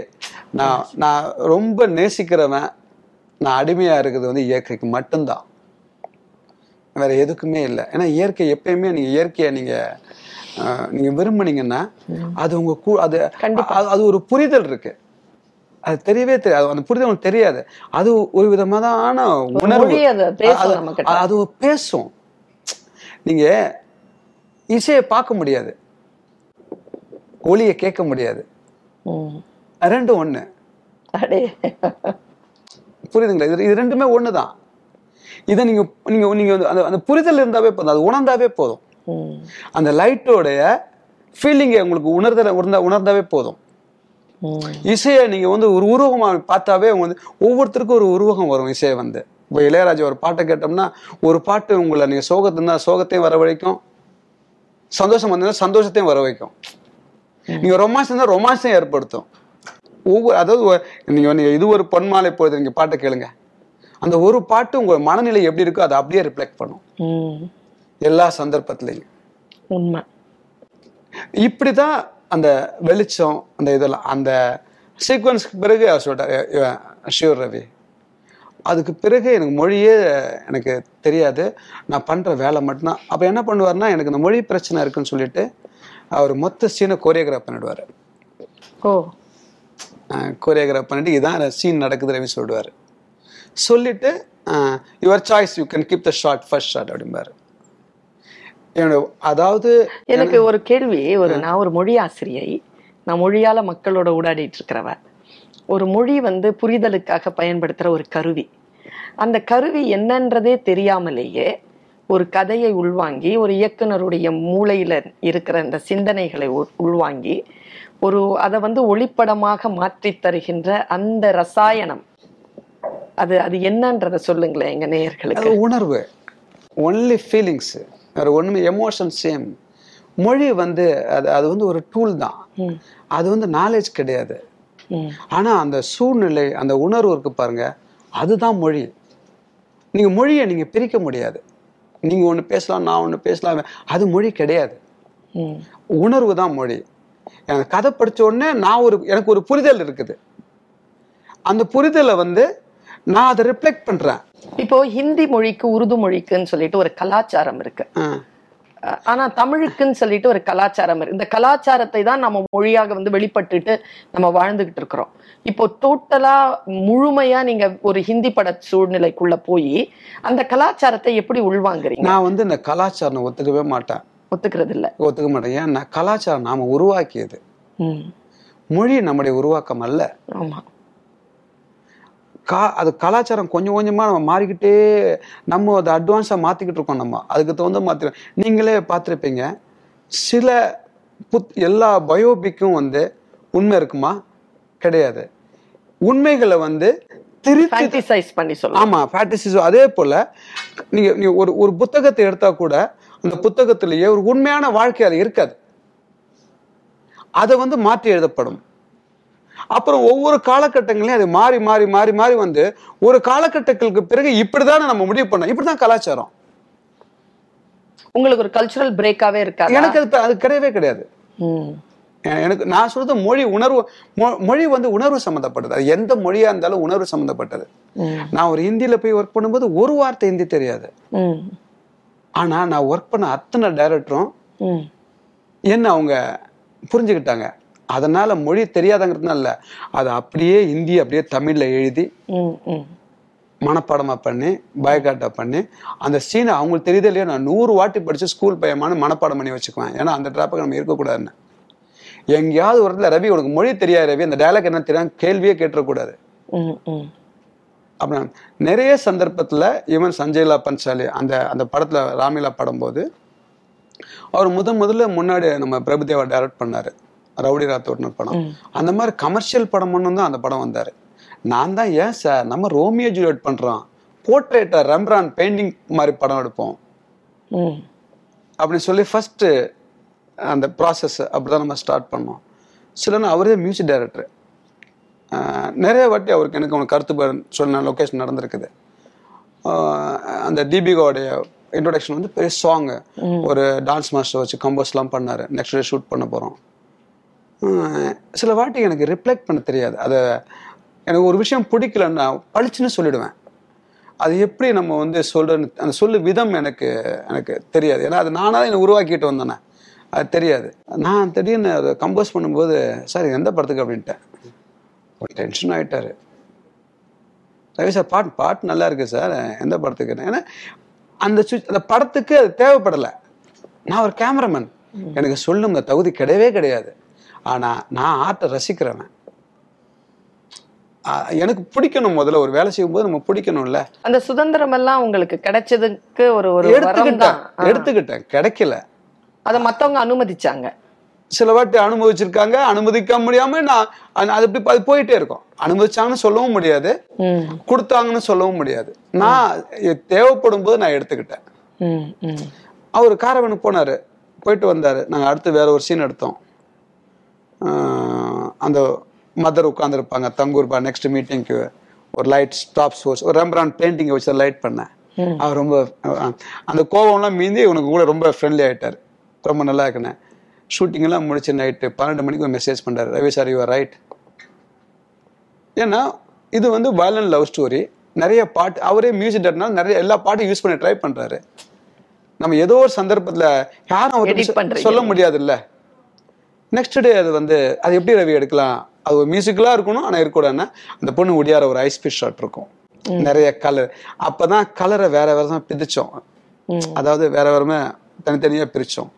நான் நான் ரொம்ப நேசிக்கிறவன். நான் அடிமையாக இருக்குது வந்து இயற்கைக்கு மட்டும்தான், வேற எதுக்குமே இல்லை. ஏன்னா இயற்கை எப்பயுமே நீங்கள் இயற்கையை நீங்கள் விரும்பினீங்கன்னா அது உங்கள் அது அது ஒரு புரிதல் இருக்கு. அது தெரியவே தெரியாது, அந்த புரிதல் உங்களுக்கு தெரியாது. அது ஒரு விதமான உணர்வு, அது பேசும். நீங்கள் இசையை பார்க்க முடியாது, ஒளியை கேட்க முடியாது, ரெண்டும் ஒன்று. புரியுதுங்களா? இது ரெண்டுமே ஒன்று தான். இதை நீங்கள் நீங்கள் நீங்கள் அந்த புரிதல் இருந்தாவே போதும், அது உணர்ந்தாவே போதும். அந்த லைட்டோடைய ஃபீலிங்கை உங்களுக்கு உணர்ந்தாவே போதும். இசையை நீங்கள் வந்து ஒரு உருவமாக பார்த்தாவே வந்து ஒவ்வொருத்தருக்கும் ஒரு உருவகம் வரும். இசையை வந்து இப்போ இளையராஜா ஒரு பாட்டை கேட்டோம்னா ஒரு பாட்டு உங்களை நீங்கள் சோகத்துனா சோகத்தையும் வரவழைக்கும், சந்தோஷம் வந்ததுன்னா சந்தோஷத்தையும் வர வைக்கும், நீங்கள் ரொமான்ஸ் இருந்தால் ரொமான்ஸையும் ஏற்படுத்தும். ஒவ்வொரு அதாவது நீங்கள் இது ஒரு பொன்மாலை பொழுது நீங்கள் பாட்டை கேளுங்க, அந்த ஒரு பாட்டு உங்கள் மனநிலை எப்படி இருக்கோ அதை அப்படியே ரிஃப்ளெக்ட் பண்ணும் எல்லா சந்தர்ப்பத்திலையும். உண்மை இப்படி தான் அந்த வெளிச்சம் அந்த இதெல்லாம். அந்த சீக்வன்ஸ்க்கு பிறகு அவர் சொல்லிட்டார், ஷியூர் ரவி. அதுக்கு பிறகு எனக்கு மொழியே எனக்கு தெரியாது, நான் பண்ணுற வேலை மட்டும்தான். அப்போ என்ன பண்ணுவார்னா, எனக்கு இந்த மொழி பிரச்சனை இருக்குன்னு சொல்லிட்டு அவர் மொத்த சீனை கோரியோகிராஃப் பண்ணிடுவார். ஓ கோரியோகிராஃப் பண்ணிட்டு இதான் சீன் நடக்குது ரவி சொல்லிடுவார். சொல்லிட்டு your choice, you can keep the shot first shot அப்படிம்பாரு. அதாவது எனக்கு ஒரு கேள்வி, நான் ஒரு மொழி ஆசிரியை, நான் மொழியால மக்களோட ஊடாடிட்டு இருக்கிறவ. ஒரு மொழி வந்து புரிதலுக்காக பயன்படுத்துகிற ஒரு கருவி. அந்த கருவி என்னன்றதே தெரியாமலேயே ஒரு கதையை உள்வாங்கி, ஒரு இயக்குனருடைய மூளையில் இருக்கிற அந்த சிந்தனைகளை உள்வாங்கி, ஒரு அதை வந்து ஒளிப்படமாக மாற்றி தருகின்ற அந்த ரசாயனம் அது அது என்னன்றதை சொல்லுங்களேன் எங்கள் நேயர்களுக்கு. உணர்வு ஒன்லி, ஃபீலிங்ஸு வேறு ஒன்றுமே, எமோஷன் சேம். மொழி வந்து அது அது வந்து ஒரு டூல் தான், அது வந்து நாலேஜ் கிடையாது. ஆனா அந்த சூழ்நிலை அந்த உணர்வு இருக்கு பாருங்க, அதுதான் மொழி. நீங்க மொழியை நீங்க பிரிக்க முடியாது. நீங்க ஒண்ணு பேசலாம், நான் ஒண்ணு பேசலாம், அது மொழி கிடையாது. உணர்வு தான் மொழி. எனக்கு கதை படிச்ச உடனே நான் ஒரு எனக்கு ஒரு புரிதல் இருக்குது, அந்த புரிதலை வந்து நான் அதை ரிஃப்ளெக்ட் பண்றேன். இப்போ ஹிந்தி மொழிக்கு உருது மொழிக்குன்னு சொல்லிட்டு ஒரு கலாச்சாரம் இருக்கு. ஆனா தமிழுக்குன்னு சொல்லிட்டு ஒரு கலாச்சாரம், இந்த கலாச்சாரத்தை தான் நம்ம மொழியாக வந்து வெளிப்பட்டுட்டு நம்ம வாழ்ந்துகிட்டு இருக்கிறோம். இப்போ டோட்டலா முழுமையா நீங்க ஒரு ஹிந்தி பட சூழ்நிலைக்குள்ள போய் அந்த கலாச்சாரத்தை எப்படி உள்வாங்குறீங்க? நான் வந்து இந்த கலாச்சாரம் ஒத்துக்க மாட்டேன். ஏன்னா கலாச்சாரம் நாம உருவாக்கியது, மொழி நம்முடைய உருவாக்கம் அல்ல. அது கலாச்சாரம் கொஞ்சம் கொஞ்சமா நம்ம மாறிக்கிட்டே நம்ம அதை அட்வான்ஸா மாத்திக்கிட்டு இருக்கோம். நம்ம அதுக்கு தகுந்த மாத்திர நீங்களே பார்த்துருப்பீங்க, சில எல்லா பயோபிக்கும் வந்து உண்மை இருக்குமா? கிடையாது. உண்மைகளை வந்து திருத்தி பண்ணி சொல்ல, ஆமா, ஃபேண்டசிஸ். அதே போல நீங்க ஒரு புத்தகத்தை எடுத்தா கூட அந்த புத்தகத்திலேயே ஒரு உண்மையான வாழ்க்கை அது இருக்காது, அதை வந்து மாற்றி எழுதப்படும். அப்புறம் ஒவ்வொரு காலகட்டங்களையும் அது மாறி மாறி மாறி மாறி வந்து ஒரு காலகட்டங்களுக்கு பிறகு இப்படிதான் நம்ம முடிவு பண்ணோம், இப்படிதான் கலாச்சாரம். உங்களுக்கு ஒரு கல்ச்சுரல் பிரேக்காவே இருக்காது? எனக்கு அது கிடையவே கிடையாது. எனக்கு நான் சொல்றது மொழி உணர்வு, மொழி வந்து உணர்வு சம்பந்தப்பட்டது. அது எந்த மொழியா இருந்தாலும் உணர்வு சம்பந்தப்பட்டது. நான் ஒரு ஹிந்தியில போய் ஒர்க் பண்ணும்போது ஒரு வார்த்தை ஹிந்தி தெரியாது. ஆனா நான் ஒர்க் பண்ண அத்தனை டைரக்டரும் என்ன அவங்க புரிஞ்சுக்கிட்டாங்க. அதனால மொழி தெரியாதங்கிறதுனால இல்லை, அது அப்படியே இந்தி அப்படியே தமிழ்ல எழுதி மனப்பாடமா பண்ணி பயக்காட்டா பண்ணி அந்த சீனை அவங்களுக்கு தெரியுது இல்லையா. நான் 100 வாட்டி படிச்சு ஸ்கூல் பயமான மனப்பாடம் பண்ணி வச்சுக்குவேன். ஏன்னா அந்த டிராப்புக்கு நம்ம இருக்கக்கூடாதுன்னு. எங்கேயாவது ஒரு இடத்துல, ரவி உனக்கு மொழி தெரியாது, ரவி அந்த டயலாக் என்ன தெரியாது, கேள்வியே கேட்டுறக்கூடாது. அப்படின்னா நிறைய சந்தர்ப்பத்துல ஈவன் சஞ்சய் லீலா பன்சாலி அந்த அந்த படத்துல ராமிலா படம் போது அவர் முதல்ல முன்னாடி நம்ம பிரபு தேவா டைரக்ட் பண்ணாரு ரவுடி ராத்தோட படம். அந்த மாதிரி கமர்ஷியல் படம் ஒன்று தான் அந்த படம் வந்தாரு. நான் தான் ஏன் சார் நம்ம ரோமியோ ஜூலியட் பண்றோம், போர்ட்ரேட்டா ரெம்பரான் பெயிண்டிங் மாதிரி படம் எடுப்போம் அப்படின்னு சொல்லி ஃபர்ஸ்ட் அந்த ப்ராசஸ் அப்படிதான் நம்ம ஸ்டார்ட் பண்ணோம். சிலன்னு அவரே மியூசிக் டைரக்டர். நிறைய வாட்டி அவருக்கு எனக்கு அவனுக்கு கருத்து சொன்ன லொக்கேஷன் நடந்திருக்குது. அந்த தீபிகாவுடைய இன்ட்ரோடக்ஷன் வந்து பெரிய சாங், ஒரு டான்ஸ் மாஸ்டர் வச்சு கம்போஸ்லாம் பண்ணாரு. நெக்ஸ்ட் டே ஷூட் பண்ண போறோம். சில வாட்டி எனக்கு ரிஃப்ளெக்ட் பண்ண தெரியாது. அதை எனக்கு ஒரு விஷயம் பிடிக்கலன்னா பழிச்சுன்னு சொல்லிடுவேன். அது எப்படி நம்ம வந்து சொல்றேன்னு அந்த சொல்லு விதம் எனக்கு தெரியாது. ஏன்னா அது நானாக என்னை உருவாக்கிட்டு வந்தேனே, அது தெரியாது. நான் திடீர்னு அதை கம்போஸ் பண்ணும்போது சார் எந்த படத்துக்கு அப்படின்ட்டேன். ஒரு டென்ஷன் ஆகிட்டாரு. ரவி சார் பாட்டு நல்லா இருக்கு சார், எந்த படத்துக்கு? ஏன்னா அந்த படத்துக்கு அது தேவைப்படலை. நான் ஒரு கேமராமேன், எனக்கு சொல்லுங்க தகுதி கிடையவே கிடையாது. ஆனா நான் ஆர்ட்டை ரசிக்கிறவன், எனக்கு பிடிக்கணும். முதல்ல ஒரு வேலை செய்யும் போது நம்ம பிடிக்கணும்ல. அந்த சுதந்திரம் எல்லாம் உங்களுக்கு கிடைச்சதுக்கு ஒரு ஒரு எடுத்துக்கிட்டேன். கிடைக்கல அதை மத்தவங்க அனுமதிச்சாங்க. சில வாட்டி அனுமதிச்சிருக்காங்க, அனுமதிக்க முடியாம நான் அது இப்படி அது போயிட்டே இருக்கும். அனுமதிச்சாங்கன்னு சொல்லவும் முடியாது, கொடுத்தாங்கன்னு சொல்லவும் முடியாது. நான் தேவைப்படும் போது நான் எடுத்துக்கிட்டேன். அவரு காரவனுக்கு போனாரு, போயிட்டு வந்தாரு. நாங்க அடுத்து வேற ஒரு சீன் எடுத்தோம். அந்த மதர் உட்காந்துருப்பாங்க தங்கூர்பா நெக்ஸ்ட் மீட்டிங்க்கு. ஒரு லைட் ஸ்டாப் சோர்ஸ் ஒரு ரெம்பரான் பெயிண்டிங்கை வச்சு லைட் பண்ணேன். அவர் ரொம்ப அந்த கோவம்லாம் மீந்தி உனக்கு கூட ரொம்ப ஃப்ரெண்ட்லி ஆகிட்டார். ரொம்ப நல்லா இருக்குன்னு ஷூட்டிங்கெல்லாம் முடிச்சு நைட்டு 12 மணிக்கு ஒரு மெசேஜ் பண்ணுறாரு. Ravi sir you are right. ஏன்னா இது வந்து வயலண்ட் லவ் ஸ்டோரி. நிறைய பாட்டு அவரே மியூசிக் டேரக்டர்னால நிறைய எல்லா பாட்டும் யூஸ் பண்ணி ட்ரை பண்ணுறாரு. நம்ம ஏதோ ஒரு சந்தர்ப்பத்தில் யாரும் அவர் சொல்ல முடியாது இல்லை. நெக்ஸ்ட் டே அது வந்து அது எப்படி ரவி எடுக்கலாம், அது ஒரு மியூசிக்கலாக இருக்கணும். ஆனால் இருக்கக்கூடாதுன்னா அந்த பொண்ணு ஒடியார ஒரு ஐஸ்பீட் ஷாட் இருக்கும், நிறைய கலர். அப்போதான் கலரை வேற வேறதான் பிரிச்சோம். அதாவது வேற வேறமே தனித்தனியாக பிரித்தோம்.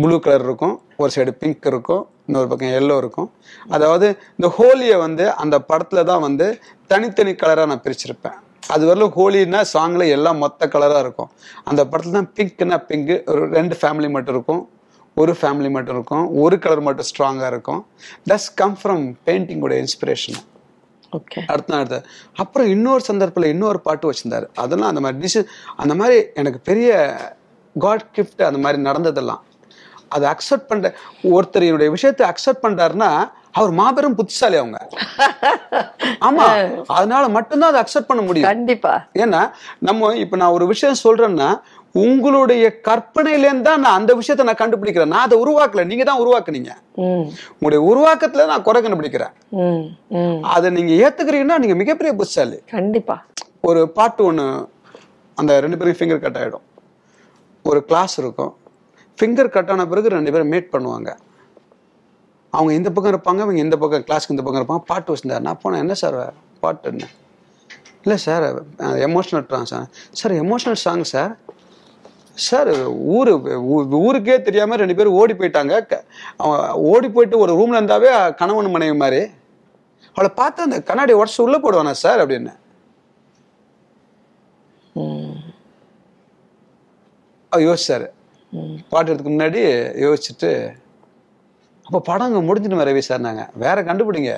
ப்ளூ கலர் இருக்கும் ஒரு சைடு, பிங்க் இருக்கும் இன்னொரு பக்கம், எல்லோ இருக்கும். அதாவது இந்த ஹோலியை வந்து அந்த படத்துல தான் வந்து தனித்தனி கலராக நான் பிரிச்சிருப்பேன். அது வரலும் ஹோலின்னா சாங்ல எல்லாம் மொத்த கலராக இருக்கும். அந்த படத்துல தான் பிங்க்னா பிங்க் ஒரு 2 ஃபேமிலி மட்டும் இருக்கும், ஒரு ஃபேமிலி மட்டும் இருக்கும், ஒரு கலர் மட்டும் ஸ்ட்ராங்காக இருக்கும். தட்ஸ் கம் ஃப்ரம் பெயிண்டிங்கோட இன்ஸ்பிரேஷன். ஓகே, அடுத்த அப்புறம் இன்னொரு சந்தர்ப்பத்தில் இன்னொரு பாட்டு வச்சுருந்தாரு. அதெல்லாம் அந்த மாதிரி அந்த மாதிரி எனக்கு பெரிய காட் கிஃப்ட். அந்த மாதிரி நடந்ததெல்லாம் அதை அக்செப்ட் பண்ணுற ஒருத்தர் என்னுடைய விஷயத்தை அக்செப்ட் பண்ணுறாருன்னா அவர் மாபெரும் புத்திசாலி அவங்க. ஆமா, அதனால மட்டும்தான் அதை அக்செப்ட் பண்ண முடியும். கண்டிப்பா. ஏன்னா நம்ம இப்போ நான் ஒரு விஷயம் சொல்றேன்னா உங்களுடைய கற்பனையிலேருந்து தான் நான் அந்த விஷயத்தை நான் கண்டுபிடிக்கிறேன். நான் அதை உருவாக்கல, நீங்க தான் உருவாக்குனீங்க. உங்களுடைய உருவாக்கத்துல நான் குறை கண்டுபிடிக்கிறேன். அதை நீங்க ஏத்துக்கிறீங்கன்னா நீங்க மிகப்பெரிய புத்திசாலி. கண்டிப்பா. ஒரு பாட்டு ஒண்ணு, அந்த 2 பேரும் ஃபிங்கர் கட் ஆயிடும். ஒரு கிளாஸ் இருக்கும், ஃபிங்கர் கட் ஆன பிறகு ரெண்டு பேரும் மீட் பண்ணுவாங்க. அவங்க இந்த பக்கம் இருப்பாங்க, அவங்க இந்த பக்கம் கிளாஸ்க்கு இந்த பக்கம் இருப்பாங்க. பாட்டு வச்சுருந்தாரு. நான் போனேன், என்ன சார் பாட்டுன்னு. இல்லை sir emotional sir. Sir emotional song sir. Sir ஊருக்கே தெரியாமல் ரெண்டு பேரும் ஓடி போயிட்டாங்க. ஓடி போயிட்டு ஒரு ரூமில் இருந்தாவே கணவன் மனைவி மாதிரி. அவளை பார்த்து அந்த கண்ணாடி உடச்சி உள்ளே போடுவானா சார் அப்படின்னு. யோசிச்சாரு பாட்டுறதுக்கு முன்னாடி. யோசிச்சுட்டு அப்போ படங்க முடிஞ்சிட்டு ரவி சார் நாங்கள் வேற கண்டுபிடிங்க.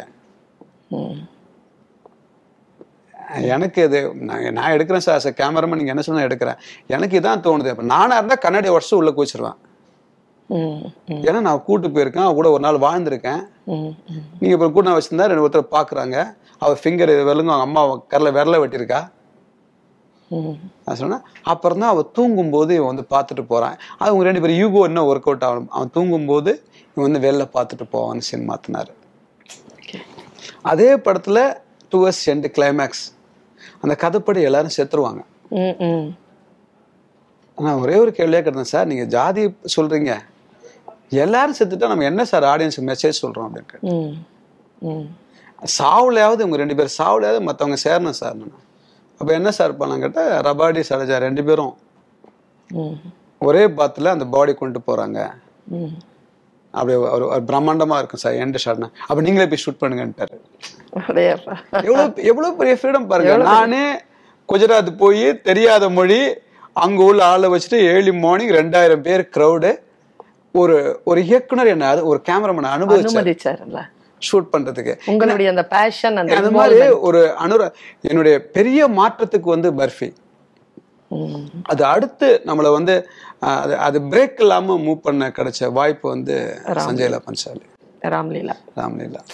எனக்கு இது நான் எடுக்கிறேன் சார். சார் கேமராமேன் நீங்கள் என்ன சொன்னால் எடுக்கிறேன். எனக்கு இதான் தோணுது. அப்போ நானாக இருந்தால் கண்ணாடி உடச்சு உள்ளே குச்சிருவேன். ஏன்னா நான் கூட்டு போயிருக்கேன், அவ கூட ஒரு நாள் வாழ்ந்திருக்கேன். நீங்கள் இப்போ கூட நான் வச்சுருந்தா ரெண்டு ஒருத்தர் பார்க்குறாங்க. அவள் ஃபிங்கர் விலங்கும் அவங்க அம்மா கரில் விரல வெட்டியிருக்கா. நான் சொன்னேன் அப்புறம் தான் அவள் தூங்கும்போது இவன் வந்து பார்த்துட்டு போகிறான். அது அவங்க ரெண்டு பேரும் யூகோ இன்னும் ஒர்க் அவுட் ஆகணும். அவன் தூங்கும்போது இவன் வந்து வெளில பார்த்துட்டு போவான்னு சீன் மாற்றினார். அதே படத்தில் டுவர்ஸ் எண்டு கிளைமேக்ஸ் அந்த கதைப்படி எல்லாரும் செத்துருவாங்க. ஆனால் ஒரே ஒரு கேள்வியாக கேட்டேன் சார், நீங்கள் ஜாதி சொல்கிறீங்க, எல்லாரும் செத்துட்டா நம்ம என்ன சார் ஆடியன்ஸுக்கு மெசேஜ் சொல்கிறோம் அப்படின்னு கேட்டேன். சாவுலையாவது இவங்க ரெண்டு பேர் சாவுலையாவது மற்றவங்க சேரணும் சார். நான் அப்போ என்ன சார் பண்ணலாம் கேட்டால், ரபாடி சலஜா ரெண்டு பேரும் ஒரே பாத்தில் அந்த பாடி கொண்டு போகிறாங்க. அப்படியே ஒரு பிரம்மாண்டமாக இருக்கும் சார் எண்டு ஷாட்னா. அப்போ நீங்களே போய் ஷூட் பண்ணுங்கன்ட்டாரு. எவ்வளோ எவ்வளோ பெரிய ஃப்ரீடம் பாருங்க. நானே குஜராத் போய் தெரியாத மொழி அங்கே உள்ள ஆளை வச்சுட்டு ஏர்லி மார்னிங் 2000 பேர் க்ரௌடு. ஒரு இயக்குனர் என்ன ஒரு கேமராமேன் அனுபவிச்சாருல்ல ஷூட் பண்றதுக்கு. உங்களுடைய அந்த பேஷன் அந்த மாதிரி ஒரு என்னுடைய பெரிய மாற்றத்துக்கு வந்து பர்ஃபி அது அடுத்து நம்மளை வந்து அது பிரேக் இல்லாம மூவ் பண்ண கிடைச்ச வாய்ப்பு வந்து சஞ்சய் லீலா பன்சாலி, ராம்லீலா.